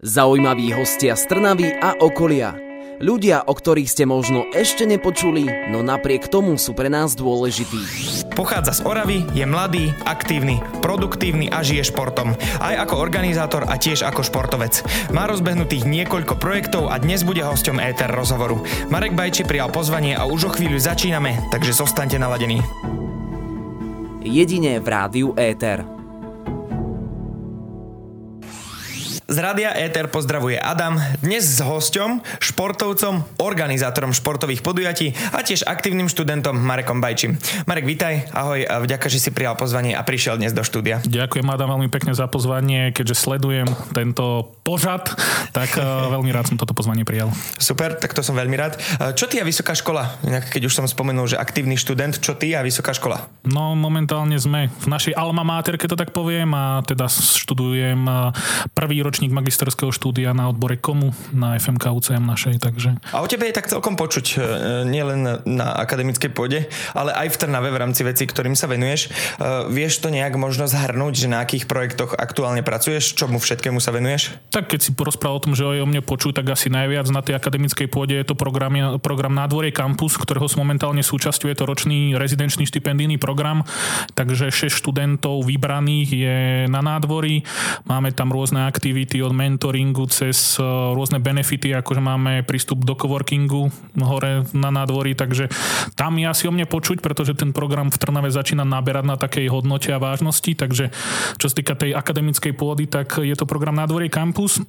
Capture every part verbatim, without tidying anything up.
Zaujímaví hostia z Trnavy a okolia. Ľudia, o ktorých ste možno ešte nepočuli, no napriek tomu sú pre nás dôležití. Pochádza z Oravy, je mladý, aktívny, produktívny a žije športom. Aj ako organizátor a tiež ako športovec. Má rozbehnutých niekoľko projektov a dnes bude hosťom é té er rozhovoru. Marek Bajči prijal pozvanie a už o chvíľu začíname, takže zostaňte naladení. Jedine v Rádiu é té er. Z Rádia é té er pozdravuje Adam, dnes s hosťom, športovcom, organizátorom športových podujatí a tiež aktívnym študentom Marekom Bajčím. Marek, vitaj, ahoj, a vďaka, že si prijal pozvanie a prišiel dnes do štúdia. Ďakujem, Adam, veľmi pekne za pozvanie, keďže sledujem tento požad, tak veľmi rád som toto pozvanie prijal. Super, tak to som veľmi rád. Čo ty a vysoká škola? Keď už som spomenul, že aktívny študent, čo ty a vysoká škola? No, momentálne sme v našej alma mater, keď to tak poviem, a teda študujem prvý ročník magisterského štúdia na odbore komu na ef em ká ú cé em našej, takže... A o tebe je tak celkom počuť, nielen na akademickej pôde, ale aj v Trnave v rámci vecí, ktorým sa venuješ. Vieš to nejak možno zhrnúť, že na akých projektoch aktuálne pracuješ, čomu všetkému sa venuješ? Tak keď si porozprával o tom, že aj o mne počuť, tak asi najviac na tej akademickej pôde je to program, program Nádvorie Kampus, ktorého som momentálne súčasťou, je to ročný rezidenčný štipendijný program, takže šesť študentov vybraných je na Nádvorí. Máme tam rôzne aktivity od mentoringu cez rôzne benefity, akože máme prístup do coworkingu hore na Nádvorí, takže tam je asi o mne počuť, pretože ten program v Trnave začína naberať na takej hodnote a vážnosti, takže čo sa týka tej akademickej pôdy, tak je to program Nádvorie Campus.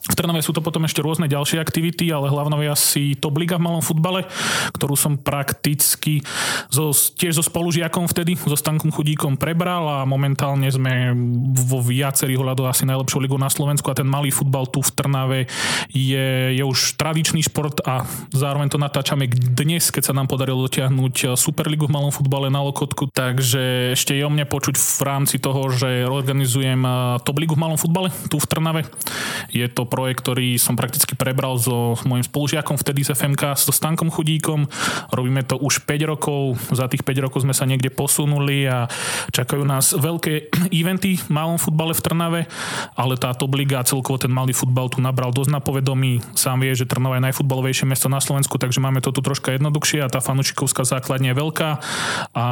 V Trnave sú to potom ešte rôzne ďalšie aktivity, ale hlavnou je asi Top Liga v Malom Futbale, ktorú som prakticky so, tiež so spolužiakom vtedy, so Stankom Chudíkom prebral a momentálne sme vo viacerých hľadov asi najlepšou ligou na Slovensku a ten malý futbal tu v Trnave je, je už tradičný šport a zároveň to natáčame dnes, keď sa nám podarilo dotiahnuť Superligu v Malom Futbale na Lokotku, takže ešte je o mne počuť v rámci toho, že organizujem Top Ligu v Malom Futbale tu v Trnave. Je to projekt, ktorý som prakticky prebral so mojim spolužiakom vtedy z ef em ká, so Stankom Chudíkom. Robíme to už päť rokov. Za tých päť rokov sme sa niekde posunuli a čakajú nás veľké eventy v malom futbale v Trnave, ale tá Top Liga a celkovo ten malý futbal tu nabral dosť na povedomí. Sám vie, že Trnava je najfutbalovejšie mesto na Slovensku, takže máme to tu troška jednoduchšie a tá fanúšikovská základňa je veľká a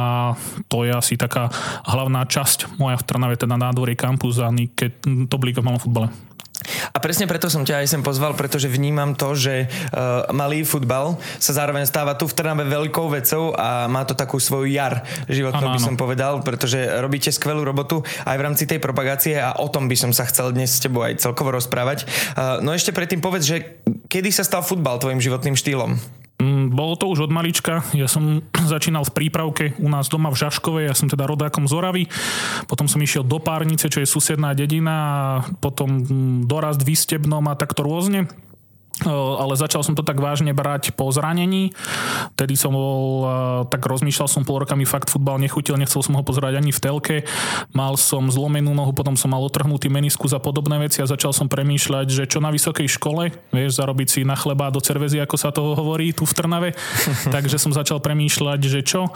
to je asi taká hlavná časť moja v Trnave, teda Nádvorie Campus a Nike Top Liga v malom futbale. A presne preto som ťa aj sem pozval, pretože vnímam to, že uh, malý futbal sa zároveň stáva tu v Trnave veľkou vecou a má to takú svoju jar životnú, ano, by som ano. povedal, pretože robíte skvelú robotu aj v rámci tej propagácie a o tom by som sa chcel dnes s tebou aj celkovo rozprávať. Uh, no ešte predtým povedz, že kedy sa stal futbal tvojim životným štýlom? Bolo to už od malička. Ja som začínal v prípravke u nás doma v Žaškovej. Ja som teda rodákom z Oravy. Potom som išiel do Párnice, čo je susedná dedina a potom dorast v Istebnom a takto rôzne. Ale začal som to tak vážne brať po zranení. Tedy som bol, tak rozmýšľal som pol roka, mi fakt futbal nechutil, nechcel som ho pozerať ani v telke. Mal som zlomenú nohu, potom som mal otrhnutý meniskus a podobné veci a začal som premýšľať, že čo na vysokej škole, vieš, zarobiť si na chleba do cervezy, ako sa toho hovorí tu v Trnave. Takže som začal premýšľať, že čo.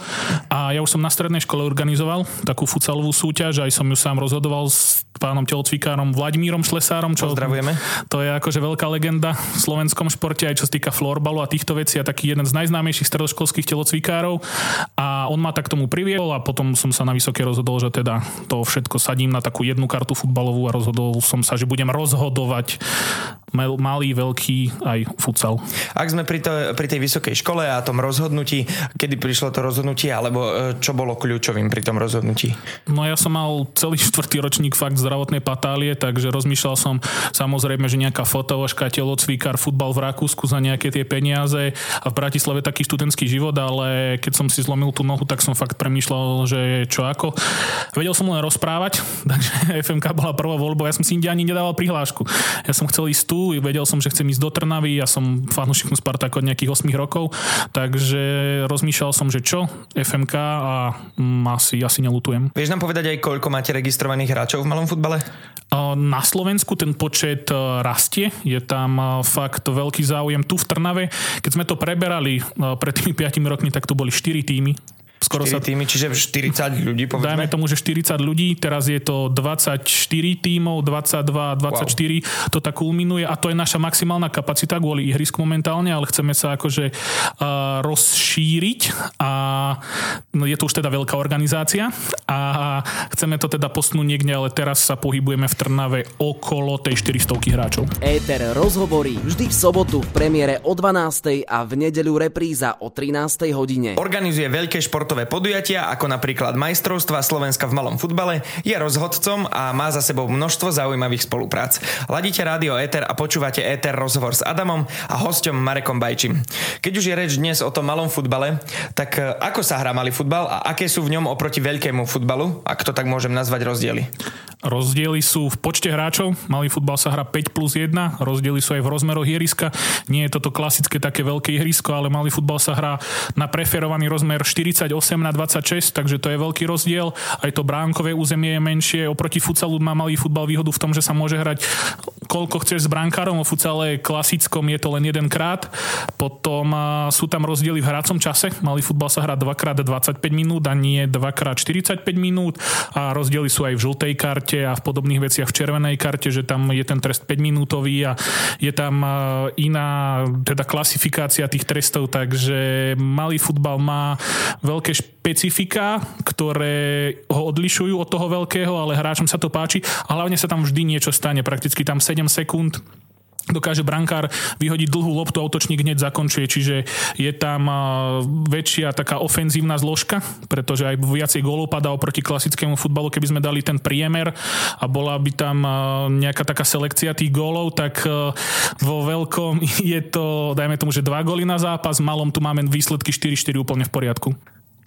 A ja už som na strednej škole organizoval takú futsalovú súťaž, aj som ju sám rozhodoval s pánom telocvikárom Vladimírom Šlesárom, čo pozdravujeme. To je akože veľká legenda v slovenskom športe, aj čo sa týka florbalu a týchto vecí, a taký jeden z najznámejších stredoškolských telocvikárov a on ma tak tomu priviedol a potom som sa na vysoké rozhodol, že teda to všetko sadím na takú jednu kartu futbalovú a rozhodol som sa, že budem rozhodovať malý, veľký aj futsal. Ak sme pri, to, pri tej vysokej škole a tom rozhodnutí, kedy prišlo to rozhodnutie alebo čo bolo kľúčovým pri tom rozhodnutí? No ja som mal celý štvrtý ročník fakt zdravotnej patálie, takže rozmýšľal som samozrejme, že nejaká fotovoška, telocvikár, futbal v Rakúsku za nejaké tie peniaze a v Bratislave taký študentský život, ale keď som si zlomil tú nohu, tak som fakt premýšľal, že čo ako. Vedel som len rozprávať, takže ef em ká bola prvá voľba, ja som si nikde ani nedával prihlášku. Ja som chcel ísť tu, vedel som, že chcem ísť do Trnavy, ja som fanúšikom Spartaku od nejakých osem rokov, takže rozmýšľal som, že čo, ef em ká a mm, asi, asi neľutujem. Vieš nám povedať aj, koľko máte registrovaných hráčov v malom futbale? Na Slovensku ten počet rastie, je tam fakt to veľký záujem tu v Trnave. Keď sme to preberali pred tými piatimi rokmi, tak tu boli štyri týmy skoro štyri sa... týmy, čiže štyridsať ľudí, povedzme. Dajme tomu, že štyridsať ľudí, teraz je to dvadsaťštyri tímov, dvadsaťdva, dvadsaťštyri, wow. To tak kulminuje a to je naša maximálna kapacita kvôli ihrisku momentálne, ale chceme sa akože uh, rozšíriť a no, je to už teda veľká organizácia a chceme to teda posunúť niekde, ale teraz sa pohybujeme v Trnave okolo tej štyristovky hráčov. ETER rozhovory vždy v sobotu v premiére o dvanástej a v nedeľu repríza o trinástej hodine. Organizuje veľké športové podujatia, ako napríklad majstrovstva Slovenska v malom futbale, je rozhodcom a má za sebou množstvo zaujímavých spoluprác. Ladíte rádio ETER a počúvate ETER rozhovor s Adamom a hosťom Marekom Bajčím. Keď už je reč dnes o tom malom futbale, tak ako sa hrá malý futbal a aké sú v ňom oproti veľkému futbalu, ak to tak môžem nazvať, rozdiely? Rozdiely sú v počte hráčov. Malý futbal sa hrá päť plus jeden, rozdiely sú aj v rozmeroch ihriska. Nie je toto klasické také veľké ihrisko, ale malý futbal sa hrá na preferovaný rozmer štyridsaťosem na dvadsaťšesť, takže to je veľký rozdiel. Aj to bránkové územie je menšie. Oproti futsalu má malý futbal výhodu v tom, že sa môže hrať koľko chceš s brankárom. O futsale klasickom je to len jeden krát. Potom sú tam rozdiely v hracom čase. Malý futbal sa hrá dvakrát dvadsaťpäť minút a nie dvakrát štyridsaťpäť minút. A rozdiely sú aj v žltej karte a v podobných veciach v červenej karte, že tam je ten trest päť minútový a je tam iná teda klasifikácia tých trestov, takže malý futbal má veľké špecifika, ktoré ho odlišujú od toho veľkého, ale hráčom sa to páči a hlavne sa tam vždy niečo stane, prakticky tam sedem sekúnd dokáže brankár vyhodiť dlhú loptu a útočník hneď zakončuje, čiže je tam väčšia taká ofenzívna zložka, pretože aj viacej gólov padá oproti klasickému futbalu. Keby sme dali ten priemer a bola by tam nejaká taká selekcia tých gólov, tak vo veľkom je to, dajme tomu, že dva góly na zápas, v malom tu máme výsledky štyri štyri úplne v poriadku.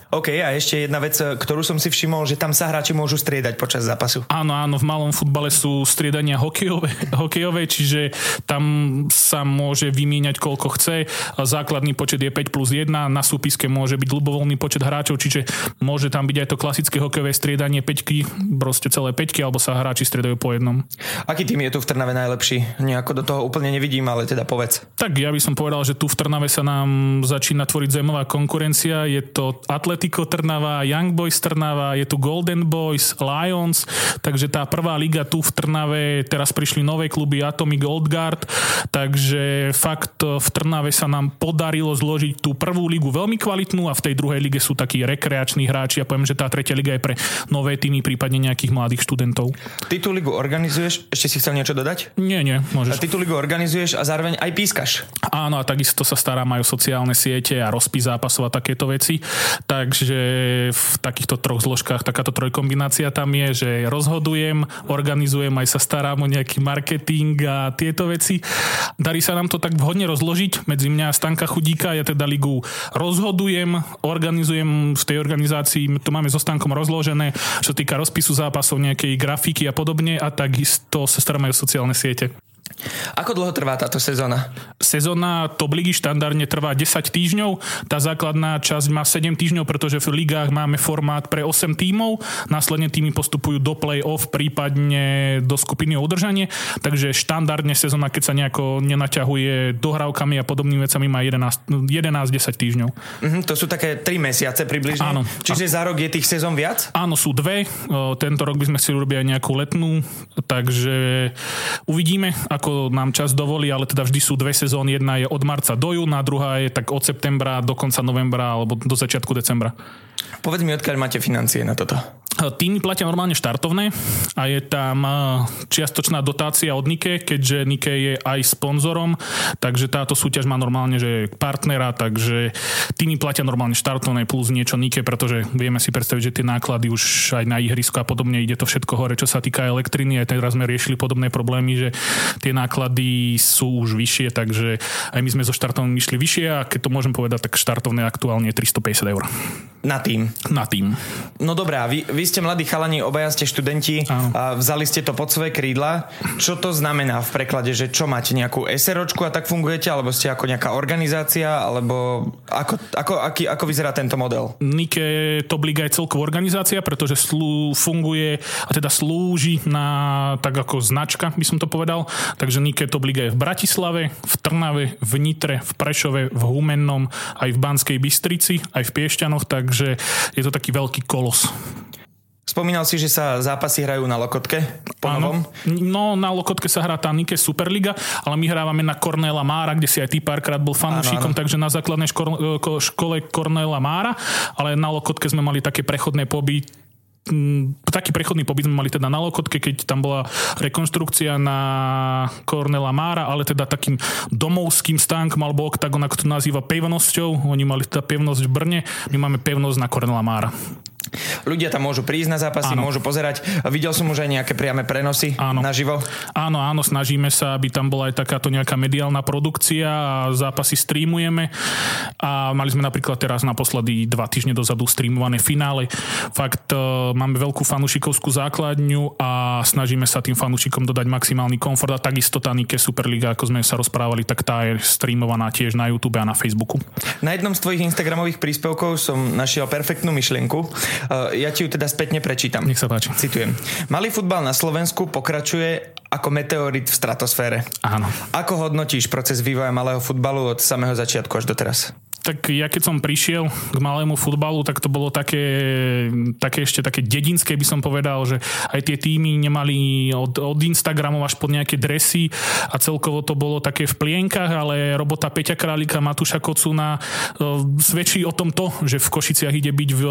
OK, a ešte jedna vec, ktorú som si všimol, že tam sa hráči môžu striedať počas zápasu. Áno, áno, v malom futbale sú striedania hokejové, hokejové, čiže tam sa môže vymieňať koľko chce. Základný počet je päť plus jeden, na súpiske môže byť ľubovoľný počet hráčov, čiže môže tam byť aj to klasické hokejové striedanie päťky, proste celé päťky, alebo sa hráči striedajú po jednom. Aký tým je tu v Trnave najlepší? Nejako do toho úplne nevidím, ale teda povedz. Tak ja by som povedal, že tu v Trnave sa nám začína tvoriť zaujímavá konkurencia, je to atlet Tico Trnava, Young Boys Trnava, je tu Golden Boys, Lions, takže tá prvá liga tu v Trnave, teraz prišli nové kluby Atomic Gold Guard, takže fakt v Trnave sa nám podarilo zložiť tú prvú ligu veľmi kvalitnú a v tej druhej lige sú takí rekreační hráči a ja poviem, že tá tretia liga je pre nové týmy, prípadne nejakých mladých študentov. Ty tú ligu organizuješ? Ešte si chcel niečo dodať? Nie, nie, môžeš. A ty tú ligu organizuješ a zároveň aj pískaš? Áno, a takisto sa stará, majú sociálne siete a rozpis zápasov a takéto veci. Tak Takže v takýchto troch zložkách takáto trojkombinácia tam je, že rozhodujem, organizujem, aj sa starám o nejaký marketing a tieto veci. Darí sa nám to tak vhodne rozložiť medzi mňa a Stanka Chudíka. Ja teda ligu rozhodujem, organizujem v tej organizácii, to máme so Stankom rozložené, čo týka rozpisu zápasov, nejakej grafiky a podobne a takisto sa starám aj o sociálne siete. Ako dlho trvá táto sezóna? Sezóna Top Ligy štandardne trvá desať týždňov. Tá základná časť má sedem týždňov, pretože v ligách máme formát pre osem tímov. Následne tímy postupujú do play-off, prípadne do skupiny o udržanie. Takže štandardne sezóna, keď sa nejako nenaťahuje dohrávkami a podobnými vecami, má jedenásť, jedenásť desať týždňov. Mm-hmm, to sú také tri mesiace približne. Áno. Čiže áno. Za rok je tých sezón viac? Áno, sú dve. Tento rok by sme si urobili aj nejakú letnú. Takže uvidíme, ako nám čas dovolí, ale teda vždy sú dve sezóny. Jedna je od marca do júna, druhá je tak od septembra do konca novembra alebo do začiatku decembra. Povedz mi, odkiaľ máte financie na toto? Týmy platia normálne štartovné a je tam čiastočná dotácia od Nike, keďže Nike je aj sponzorom, takže táto súťaž má normálne, že partnera, takže týmy platia normálne štartovné plus niečo Nike, pretože vieme si predstaviť, že tie náklady už aj na ihrisko a podobne ide to všetko hore, čo sa týka elektriny, aj teraz sme riešili podobné problémy, že tie náklady sú už vyššie, takže aj my sme so štartovným išli vyššie a keď to môžem povedať, tak štartovné aktuálne je tristopäťdesiat eur. Na tým. Na tým. No dobrá, vy, vy ste mladí chalani, obaja ste študenti, a vzali ste to pod svoje krídla. Čo to znamená v preklade, že čo máte nejakú SROčku a tak fungujete, alebo ste ako nejaká organizácia, alebo ako, ako, aký, ako vyzerá tento model? Nike Top Liga je celková organizácia, pretože slú, funguje a teda slúži na tak ako značka, by som to povedal. Takže Nike Top Liga je v Bratislave, v Trnave, v Nitre, v Prešove, v Humennom, aj v Banskej Bystrici, aj v Piešťanoch, takže takže je to taký veľký kolos. Spomínal si, že sa zápasy hrajú na Lokotke? Po novom? No, na Lokotke sa hrá tá Nike Superliga, ale my hrávame na Cornela Mára, kde si aj ty párkrát bol fanúšikom, takže na základnej škole, škole Cornela Mára, ale na Lokotke sme mali také prechodné pobyt, taký prechodný pobyt sme mali teda na Lokotke, keď tam bola rekonštrukcia na Cornela Mára, ale teda takým domovským stánkom alebo oktagon, ako to nazýva, pevnosťou. Oni mali teda pevnosť v Brne, my máme pevnosť na Cornela Mára. Ľudia tam môžu prísť na zápasy, áno. Môžu pozerať. Videl som už aj nejaké priame prenosy naživo? Áno, áno, snažíme sa, aby tam bola aj takáto nejaká mediálna produkcia a zápasy streamujeme. A mali sme napríklad teraz naposledy dva týždne dozadu streamované finále. Fakt, máme veľkú fanúšikovskú základňu a snažíme sa tým fanúšikom dodať maximálny komfort a takisto tá Nike Superliga, ako sme sa rozprávali, tak tá je streamovaná tiež na YouTube a na Facebooku. Na jednom z tvojich instagramových príspevkov som našiel perfektnú myšlienku. Ja ti ju teda spätne prečítam. Nech sa páči. Citujem. Malý futbal na Slovensku pokračuje ako meteorit v stratosfére. Áno. Ako hodnotíš proces vývoja malého futbalu od samého začiatku až doteraz? Tak ja keď som prišiel k malému futbalu, tak to bolo také, také ešte také dedinské, by som povedal, že aj tie týmy nemali od, od Instagramov až pod nejaké dresy a celkovo to bolo také v plienkach, ale robota Peťa Králika, Matúša Kocuna svedčí o tom to, že v Košiciach ide byť v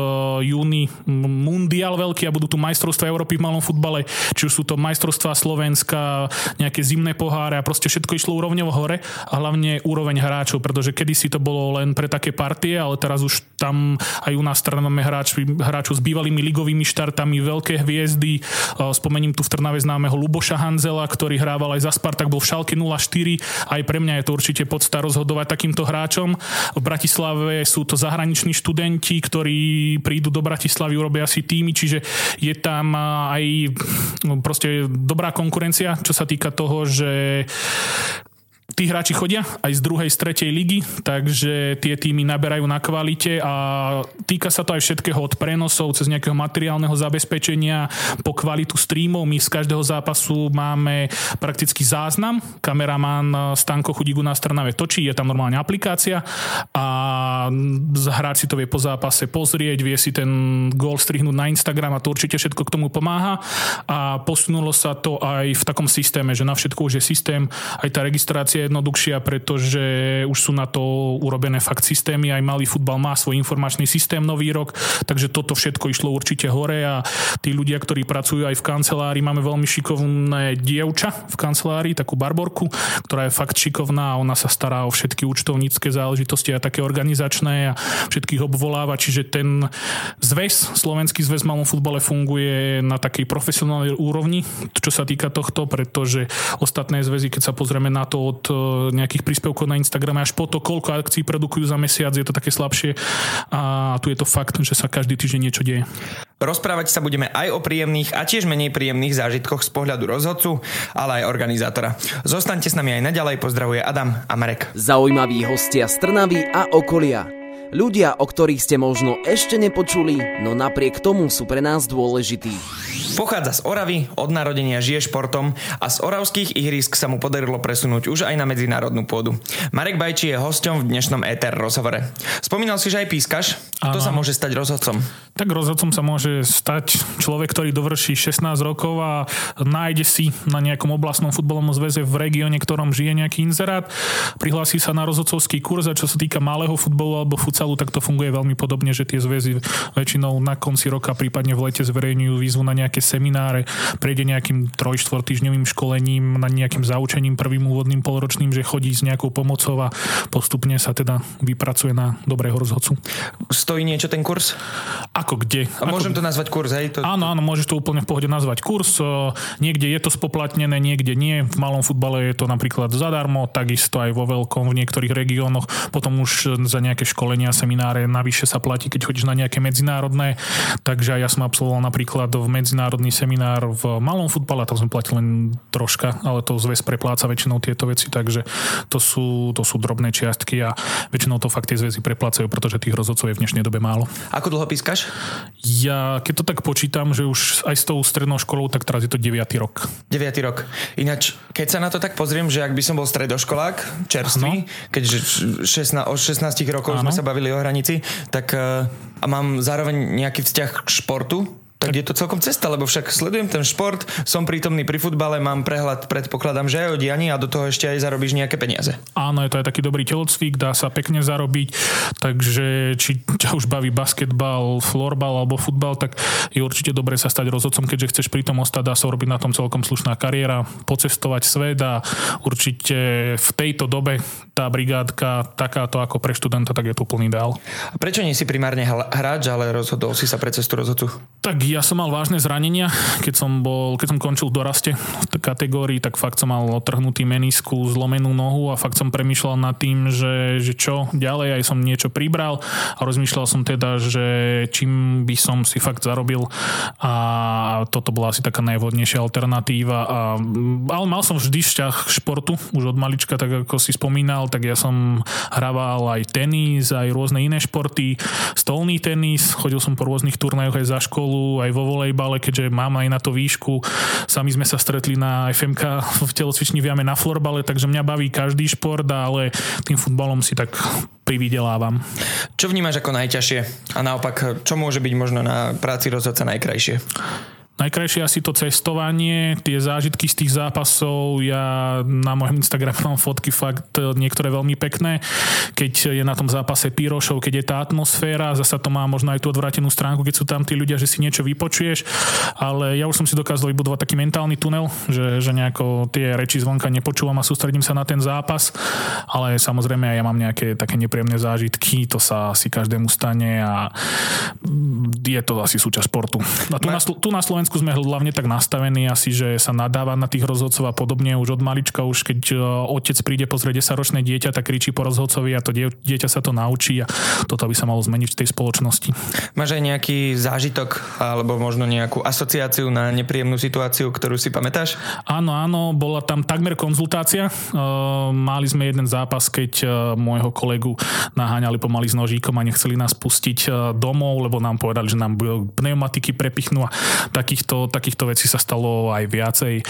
júni mundial veľký a budú tu majstrovstvá Európy v malom futbale, či už sú to majstrovstvá Slovenska, nejaké zimné poháre a proste všetko išlo úrovňovo hore a hlavne úroveň hráčov, pretože kedysi to bolo len pre také partie, ale teraz už tam aj u nás v Trnave máme hráčov s bývalými ligovými štartami, veľké hviezdy. Spomením tu v Trnave známeho Luboša Hanzela, ktorý hrával aj za Spartak, bol v Šalke nula štyri. Aj pre mňa je to určite podsta rozhodovať takýmto hráčom. V Bratislave sú to zahraniční študenti, ktorí prídu do Bratislavy, urobia si týmy, čiže je tam aj proste dobrá konkurencia, čo sa týka toho, že tí hráči chodia aj z druhej, z tretej ligy, takže tie týmy naberajú na kvalite a týka sa to aj všetkého od prenosov, cez nejakého materiálneho zabezpečenia, po kvalitu streamov. My z každého zápasu máme prakticky záznam. Kameraman Stanko Chudík u nás v Trnave točí, je tam normálne aplikácia a hráč si to vie po zápase pozrieť, vie si ten gól strihnúť na Instagram a to určite všetko k tomu pomáha a posunulo sa to aj v takom systéme, že na všetko už je systém, aj tá registrácia jednoduchšia, pretože už sú na to urobené fakt systémy, aj malý futbal má svoj informačný systém nový rok, takže toto všetko išlo určite hore a tí ľudia, ktorí pracujú aj v kancelárii, máme veľmi šikovné dievča v kancelárii, takú Barborku, ktorá je fakt šikovná a ona sa stará o všetky účtovnícke záležitosti a také organizačné a všetkých obvoláva, čiže ten zväz, slovenský zväz v malom futbale funguje na takej profesionálnej úrovni, čo sa týka tohto, pretože ostatné zväzy, keď sa pozrieme na to od nejakých príspevkov na Instagrame až po to, koľko akcií produkujú za mesiac, je to také slabšie a tu je to fakt, že sa každý týždeň niečo deje. Rozprávať sa budeme aj o príjemných a tiež menej príjemných zážitkoch z pohľadu rozhodcu, ale aj organizátora. Zostaňte s nami aj naďalej, pozdravuje Adam a Marek. Zaujímaví hostia z Trnavy a okolia. Ľudia, o ktorých ste možno ešte nepočuli, no napriek tomu sú pre nás dôležití. Pochádza z Oravy, od narodenia žije športom a z oravských ihrisk sa mu podarilo presunúť už aj na medzinárodnú pôdu. Marek Bajči je hosťom v dnešnom é té er rozhovore. Spomínal si, že aj pískaš. Kto sa môže stať rozhodcom? Tak rozhodcom sa môže stať človek, ktorý dovrší šestnásť rokov a nájde si na nejakom oblastnom futbalovom zväze v regióne, ktorom žije, nejaký inzerát, prihlási sa na rozhodcovský kurz a čo sa týka malého futbalu alebo futsalu, tak to funguje veľmi podobne, že tie zväzy väčšinou na konci roka, prípadne v lete zverejňujú výzvu na nejaké semináre, prejde nejakým tri až štyri týždňovým školením, na nejakým zaučením prvým úvodným polročným, že chodí s nejakou pomocou a postupne sa teda vypracuje na dobrého rozhodcu. Stojí niečo ten kurz? Ako kde? A môžem Ako... to nazvať kurz, hej? To... Áno, áno, môžeš to úplne v pohode nazvať kurz. Niekde je to spoplatnené, niekde nie. V malom futbale je to napríklad zadarmo, takisto aj vo veľkom v niektorých regiónoch. Potom už za nejaké školenia, semináre navyše sa platí, keď chodíš na nejaké medzinárodné. Takže ja som absolvoval napríklad v medzinárodnom medzinárodný seminár v malom futbale, tam sme platili len troška, ale to zväz prepláca väčšinou tieto veci, takže to sú, to sú drobné čiastky a väčšinou to fakt tie zväzy preplácajú, pretože tých rozhodcov je v dnešnej dobe málo. Ako dlho pískaš? Ja, keď to tak počítam, že už aj s tou strednou školou, tak teraz je to deviaty rok. deviaty rok. Ináč, keď sa na to tak pozriem, že ak by som bol stredoškolák, čerstvý, ano. Keďže šestnásť, od šestnásť rokov ano. Sme sa bavili o hranici, tak a mám zároveň nejaký vzťah k športu, tak je to celkom cesta, lebo však sledujem ten šport, som prítomný pri futbale, mám prehľad, predpokladám, že aj o dianí a do toho ešte aj zarobíš nejaké peniaze. Áno, je to aj taký dobrý telocvik, dá sa pekne zarobiť, takže či ťa už baví basketbal, florbal alebo futbal, tak je určite dobre sa stať rozhodcom, keďže chceš pri tom ostať, dá sa robiť na tom celkom slušná kariéra, pocestovať svet a určite v tejto dobe tá brigádka takáto ako pre študenta, tak je to úplný ideál. A prečo nie si primárne hráč, ale rozhodol si sa pre cestu rozhodcu? Tak ja som mal vážne zranenia, keď som bol, keď som končil v doraste v kategórii, tak fakt som mal otrhnutý meniskus, zlomenú nohu a fakt som premýšľal nad tým, že, že čo ďalej, aj som niečo pribral a rozmýšľal som teda, že čím by som si fakt zarobil a toto bola asi taká najvhodnejšia alternatíva. A, ale mal som vždy vzťah k športu, už od malička, tak ako si spomínal, tak ja som hrával aj tenis, aj rôzne iné športy, stolný tenis, chodil som po rôznych turnajoch aj za školu, aj vo volejbale, keďže mám aj na to výšku. Sami sme sa stretli na ef em ká v telocvični v Jame na florbale, takže mňa baví každý šport, ale tým futbalom si tak prividelávam. Čo vnímaš ako najťažšie? A naopak, čo môže byť možno na práci rozhodca najkrajšie? Najkrajšie asi to cestovanie, tie zážitky z tých zápasov. Ja na mojom Instagrame mám fotky fakt niektoré veľmi pekné, keď je na tom zápase Pírošov, keď je tá atmosféra, zasa to má možno aj tú odvrátenú stránku, keď sú tam tí ľudia, že si niečo vypočuješ, ale ja už som si dokázal vybudovať taký mentálny tunel, že, že nejako tie reči zvonka nepočúvam a sústredím sa na ten zápas, ale samozrejme ja mám nejaké také nepríjemné zážitky, to sa asi každému stane a je to asi súčasť športu. A tu, na, tu na Slovensku sme hlavne tak nastavení asi, že sa nadáva na tých rozhodcov a podobne už od malička, už keď otec príde pozrieť desaťročné dieťa, tak kričí po rozhodcovi a to dieťa sa to naučí a toto by sa malo zmeniť v tej spoločnosti. Máš aj nejaký zážitok alebo možno nejakú asociáciu na nepríjemnú situáciu, ktorú si pamätáš? Áno, áno, bola tam takmer konzultácia. Mali sme jeden zápas, keď môjho kolegu naháňali pomaly s nožíkom a nechceli nás pustiť domov, lebo nám povedali, že nám pneumatiky prepichnú a taký Týchto, takýchto vecí sa stalo aj viacej.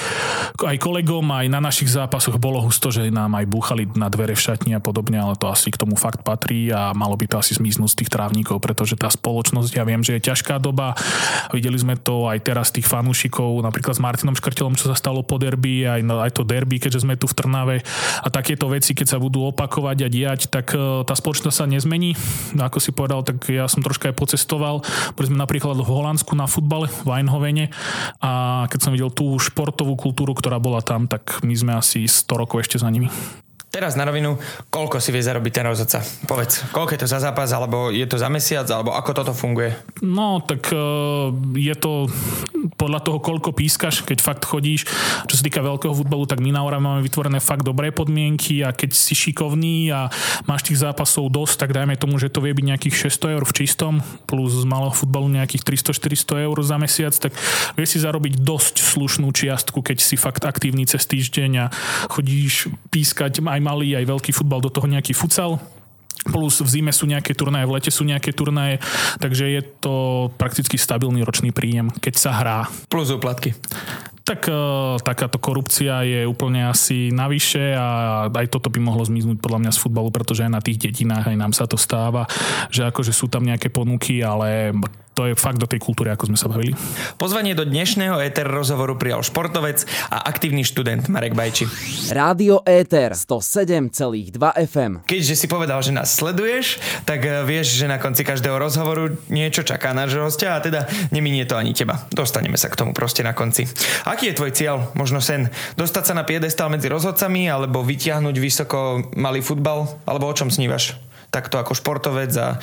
Aj kolegom, aj na našich zápasoch bolo husto, že nám aj búchali na dvere v šatni a podobne, ale to asi k tomu fakt patrí a malo by to asi zmiznúť z tých trávnikov, pretože tá spoločnosť, ja viem, že je ťažká doba. Videli sme to aj teraz tých fanúšikov, napríklad s Martinom Škrtelom, čo sa stalo po derby, aj, aj to derby, keďže sme tu v Trnave a takéto veci, keď sa budú opakovať a diať, tak tá spoločnosť sa nezmení. Ako si povedal, tak ja som troška aj pocestoval. Boli sme napríklad v Holandsku na futbale, v Eindhovene, a keď som videl tú športovú kultúru, ktorá bola tam, tak my sme asi sto rokov ešte za nimi. Teraz na rovinu, koľko si vie zarobiť ten rozhodca? Povedz, koľko je to za zápas, alebo je to za mesiac, alebo ako toto funguje? No, tak je to podľa toho, koľko pískaš, keď fakt chodíš. Čo sa týka veľkého futbalu, tak my na Orave máme vytvorené fakt dobré podmienky a keď si šikovný a máš tých zápasov dosť, tak dajme tomu, že to vie byť nejakých šesťsto eur v čistom, plus z malého futbalu nejakých tristo štyristo eur za mesiac, tak vie si zarobiť dosť slušnú čiastku, keď si fakt aktívny cez týždeň a chodíš pískať aj malý, aj veľký futbal, do toho nejaký futsal, plus v zime sú nejaké turnaje, v lete sú nejaké turnaje, takže je to prakticky stabilný ročný príjem, keď sa hrá. Plus úplatky. Tak takáto korupcia je úplne asi navyše a aj toto by mohlo zmiznúť podľa mňa z futbalu, pretože aj na tých dedinách aj nám sa to stáva, že akože sú tam nejaké ponuky, ale to je fakt do tej kultúry, ako sme sa bavili. Pozvanie do dnešného ETER rozhovoru prijal športovec a aktívny študent Marek Bajči. Rádio ETER sto sedem celá dva ef em. Keďže si povedal, že nás sleduješ, tak vieš, že na konci každého rozhovoru niečo čaká nášho hostia a teda neminie to ani teba. Dostaneme sa k tomu proste na konci. Aký je tvoj cieľ? Možno sen? Dostať sa na piedestál medzi rozhodcami alebo vytiahnuť vysoko malý futbal? Alebo o čom snívaš? Takto ako športovec a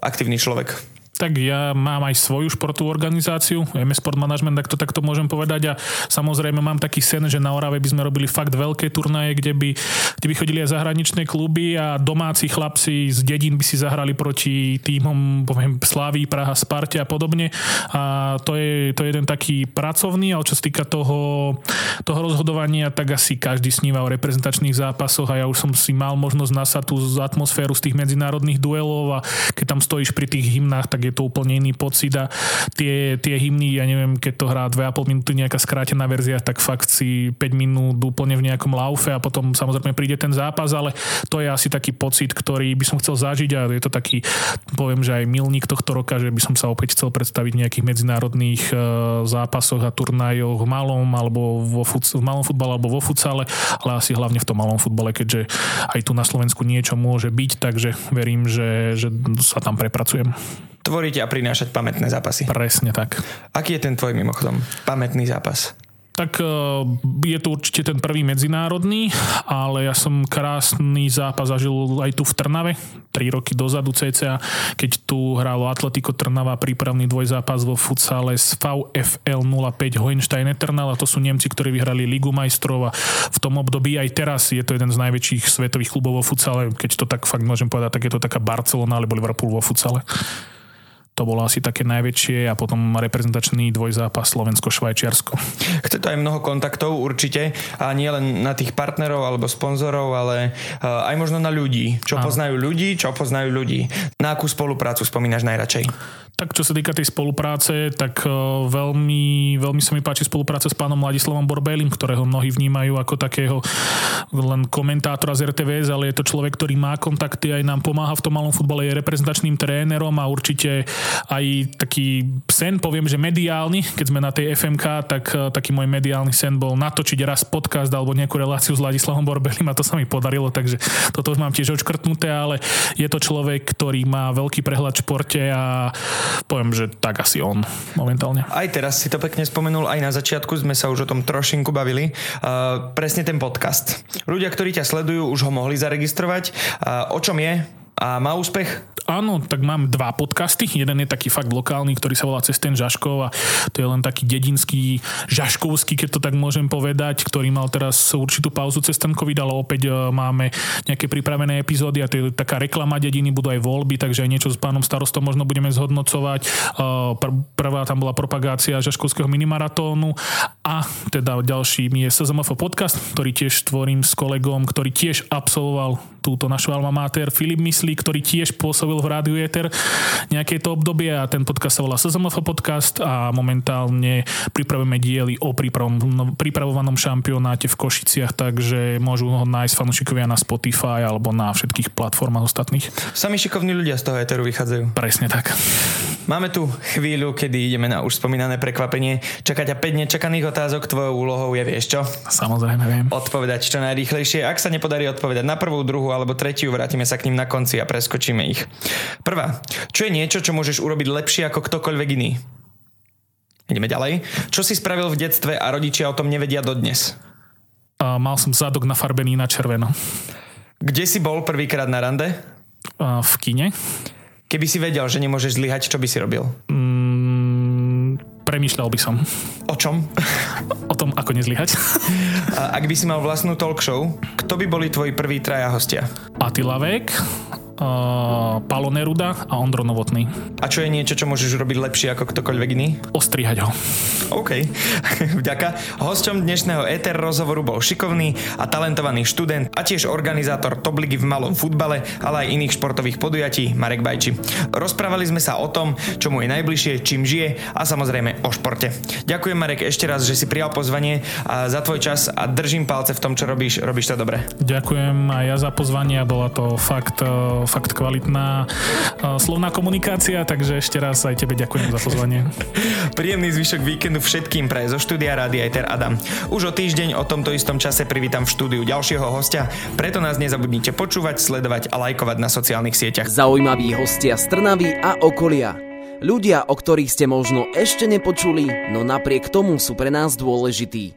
aktívny človek. tak ja mám aj svoju športovú organizáciu, em es Sport Management, tak to takto môžem povedať. A samozrejme mám taký sen, že na Orave by sme robili fakt veľké turnaje, kde by, kde by chodili aj zahraničné kluby a domáci chlapci z dedín by si zahrali proti tímom, poviem, Slavii, Praha, Sparte a podobne. A to je, to je jeden taký pracovný, ale čo sa týka toho, toho rozhodovania, tak asi každý sníva o reprezentačných zápasoch a ja už som si mal možnosť nasať tú atmosféru z tých medzinárodných duelov a keď tam stojíš pri tých hymnách, tak je to úplne iný pocit a tie, tie hymny, ja neviem, keď to hrá dve a pol minúty nejaká skrátená verzia, tak fakt si päť minút úplne v nejakom laufe a potom samozrejme príde ten zápas, ale to je asi taký pocit, ktorý by som chcel zažiť a je to taký, poviem, že aj milník tohto roka, že by som sa opäť chcel predstaviť v nejakých medzinárodných zápasoch a turnajoch v malom alebo vo fut- v malom futbale alebo vo futsale, ale asi hlavne v tom malom futbale, keďže aj tu na Slovensku niečo môže byť, takže verím, že, že sa tam prepracujem. Tvoriť a prinášať pamätné zápasy. Presne tak. Aký je ten tvoj mimochodom pamätný zápas? Tak je to určite ten prvý medzinárodný, ale ja som krásny zápas zažil aj tu v Trnave, tri roky dozadu cca, keď tu hralo Atletico Trnava prípravný dvojzápas vo futsale z vé ef el nula päť Hohenstein Eternal a to sú Nemci, ktorí vyhrali Ligu majstrov a v tom období aj teraz je to jeden z najväčších svetových klubov vo futsale, keď to tak fakt môžem povedať, tak je to taká Barcelona alebo Liverpool vo futsale. To bolo asi také najväčšie a potom reprezentačný dvojzápas Slovensko-Švajčiarsko. Chce to aj mnoho kontaktov určite a nie len na tých partnerov alebo sponzorov, ale aj možno na ľudí. Čo Áno. poznajú ľudí, čo poznajú ľudí. Na akú spoluprácu spomínaš najradšej? Tak čo sa týka tej spolupráce, tak veľmi, veľmi sa mi páči spolupráca s pánom Ladislavom Borbélym, ktorého mnohí vnímajú ako takého len komentátora z er té vé es, ale je to človek, ktorý má kontakty, aj nám pomáha v tom malom futbale, je reprezentačným trénerom a určite aj taký sen, poviem, že mediálny, keď sme na tej ef em ká, tak taký môj mediálny sen bol natočiť raz podcast alebo nejakú reláciu s Ladislavom Borbelym a to sa mi podarilo, takže toto už mám tiež odškrtnuté, ale je to človek, ktorý má veľký prehľad v športe a poviem, že tak asi on momentálne. Aj teraz si to pekne spomenul, aj na začiatku sme sa už o tom trošinku bavili. Uh, presne ten podcast. Ľudia, ktorí ťa sledujú, už ho mohli zaregistrovať. Uh, o čom je? A má úspech? Áno, tak mám dva podcasty. Jeden je taký fakt lokálny, ktorý sa volá Cesten Žaškov a to je len taký dedinský, žaškovský, keď to tak môžem povedať, ktorý mal teraz určitú pauzu cez ten COVID, ale opäť máme nejaké pripravené epizódy a to je taká reklama dediny, budú aj voľby, takže aj niečo s pánom starostom možno budeme zhodnocovať. Prvá tam bola propagácia žaškovského minimaratónu a teda ďalším je es zet em ef podcast, ktorý tiež tvorím s kolegom, ktorý tiež absolvoval túto našu alma mater, Filip Myslí, ktorý tiež pôsobil v Rádiu ETER nejaké to obdobie a ten podcast sa volá es zet em ef podcast a momentálne pripravujeme diely o pripravovanom šampionáte v Košiciach, takže môžu ho nájsť fanúšikovia na Spotify alebo na všetkých platformách ostatných. Sami šikovní ľudia z toho ETERu vychádzajú. Presne tak. Máme tu chvíľu, kedy ideme na už spomínané prekvapenie. Čaká ťa päť nečakaných otázok, tvojou úlohou je, vieš čo? Samozrejme viem. Odpovedať čo najrýchlejšie. Ak sa nepodarí odpovedať na prvú, druhú alebo tretiu, vrátime sa k nim na konci a preskočíme ich. Prvá. Čo je niečo, čo môžeš urobiť lepšie ako ktokoľvek iný? Ideme ďalej. Čo si spravil v detstve a rodičia o tom nevedia dodnes? Uh, mal som zadok nafarbený na červeno. Kde si bol prvýkrát na rande? Uh, v kine. Keby si vedel, že nemôžeš zlyhať, čo by si robil? Mm, premýšľal by som. O čom? O tom, ako nezlyhať. Ak by si mal vlastnú talk show, kto by boli tvoji prví traja hostia? Attila Vek, uh, Palo Neruda a Ondro Novotný. A čo je niečo, čo môžeš robiť lepšie ako ktokoľvek iný? Ostrihať ho. OK, vďaka. Hosťom dnešného ETER rozhovoru bol šikovný a talentovaný študent a tiež organizátor Top Ligy v malom futbale, ale aj iných športových podujatí Marek Bajči. Rozprávali sme sa o tom, čo mu je najbližšie, čím žije a samozrejme o športe. Ďakujem, Marek, ešte raz, že si prijal pozvanie a za tvoj čas a držím palce v tom, čo robíš. Robíš to dobre. Ďakujem aj ja za pozvanie. Bola to fakt, fakt kvalitná slovná komunikácia, takže ešte raz aj tebe ďakujem za pozvanie. Príjemný zvyšok víkendu všetkým praje zo štúdia Rádia ETER Adam. Už o týždeň o tomto istom čase privítam v štúdiu ďalšieho hostia, preto nás nezabudnite počúvať, sledovať a lajkovať na sociálnych sieťach. Zaujímaví hostia z Trnavy a okolia. Ľudia, o ktorých ste možno ešte nepočuli, no napriek tomu sú pre nás dôležití.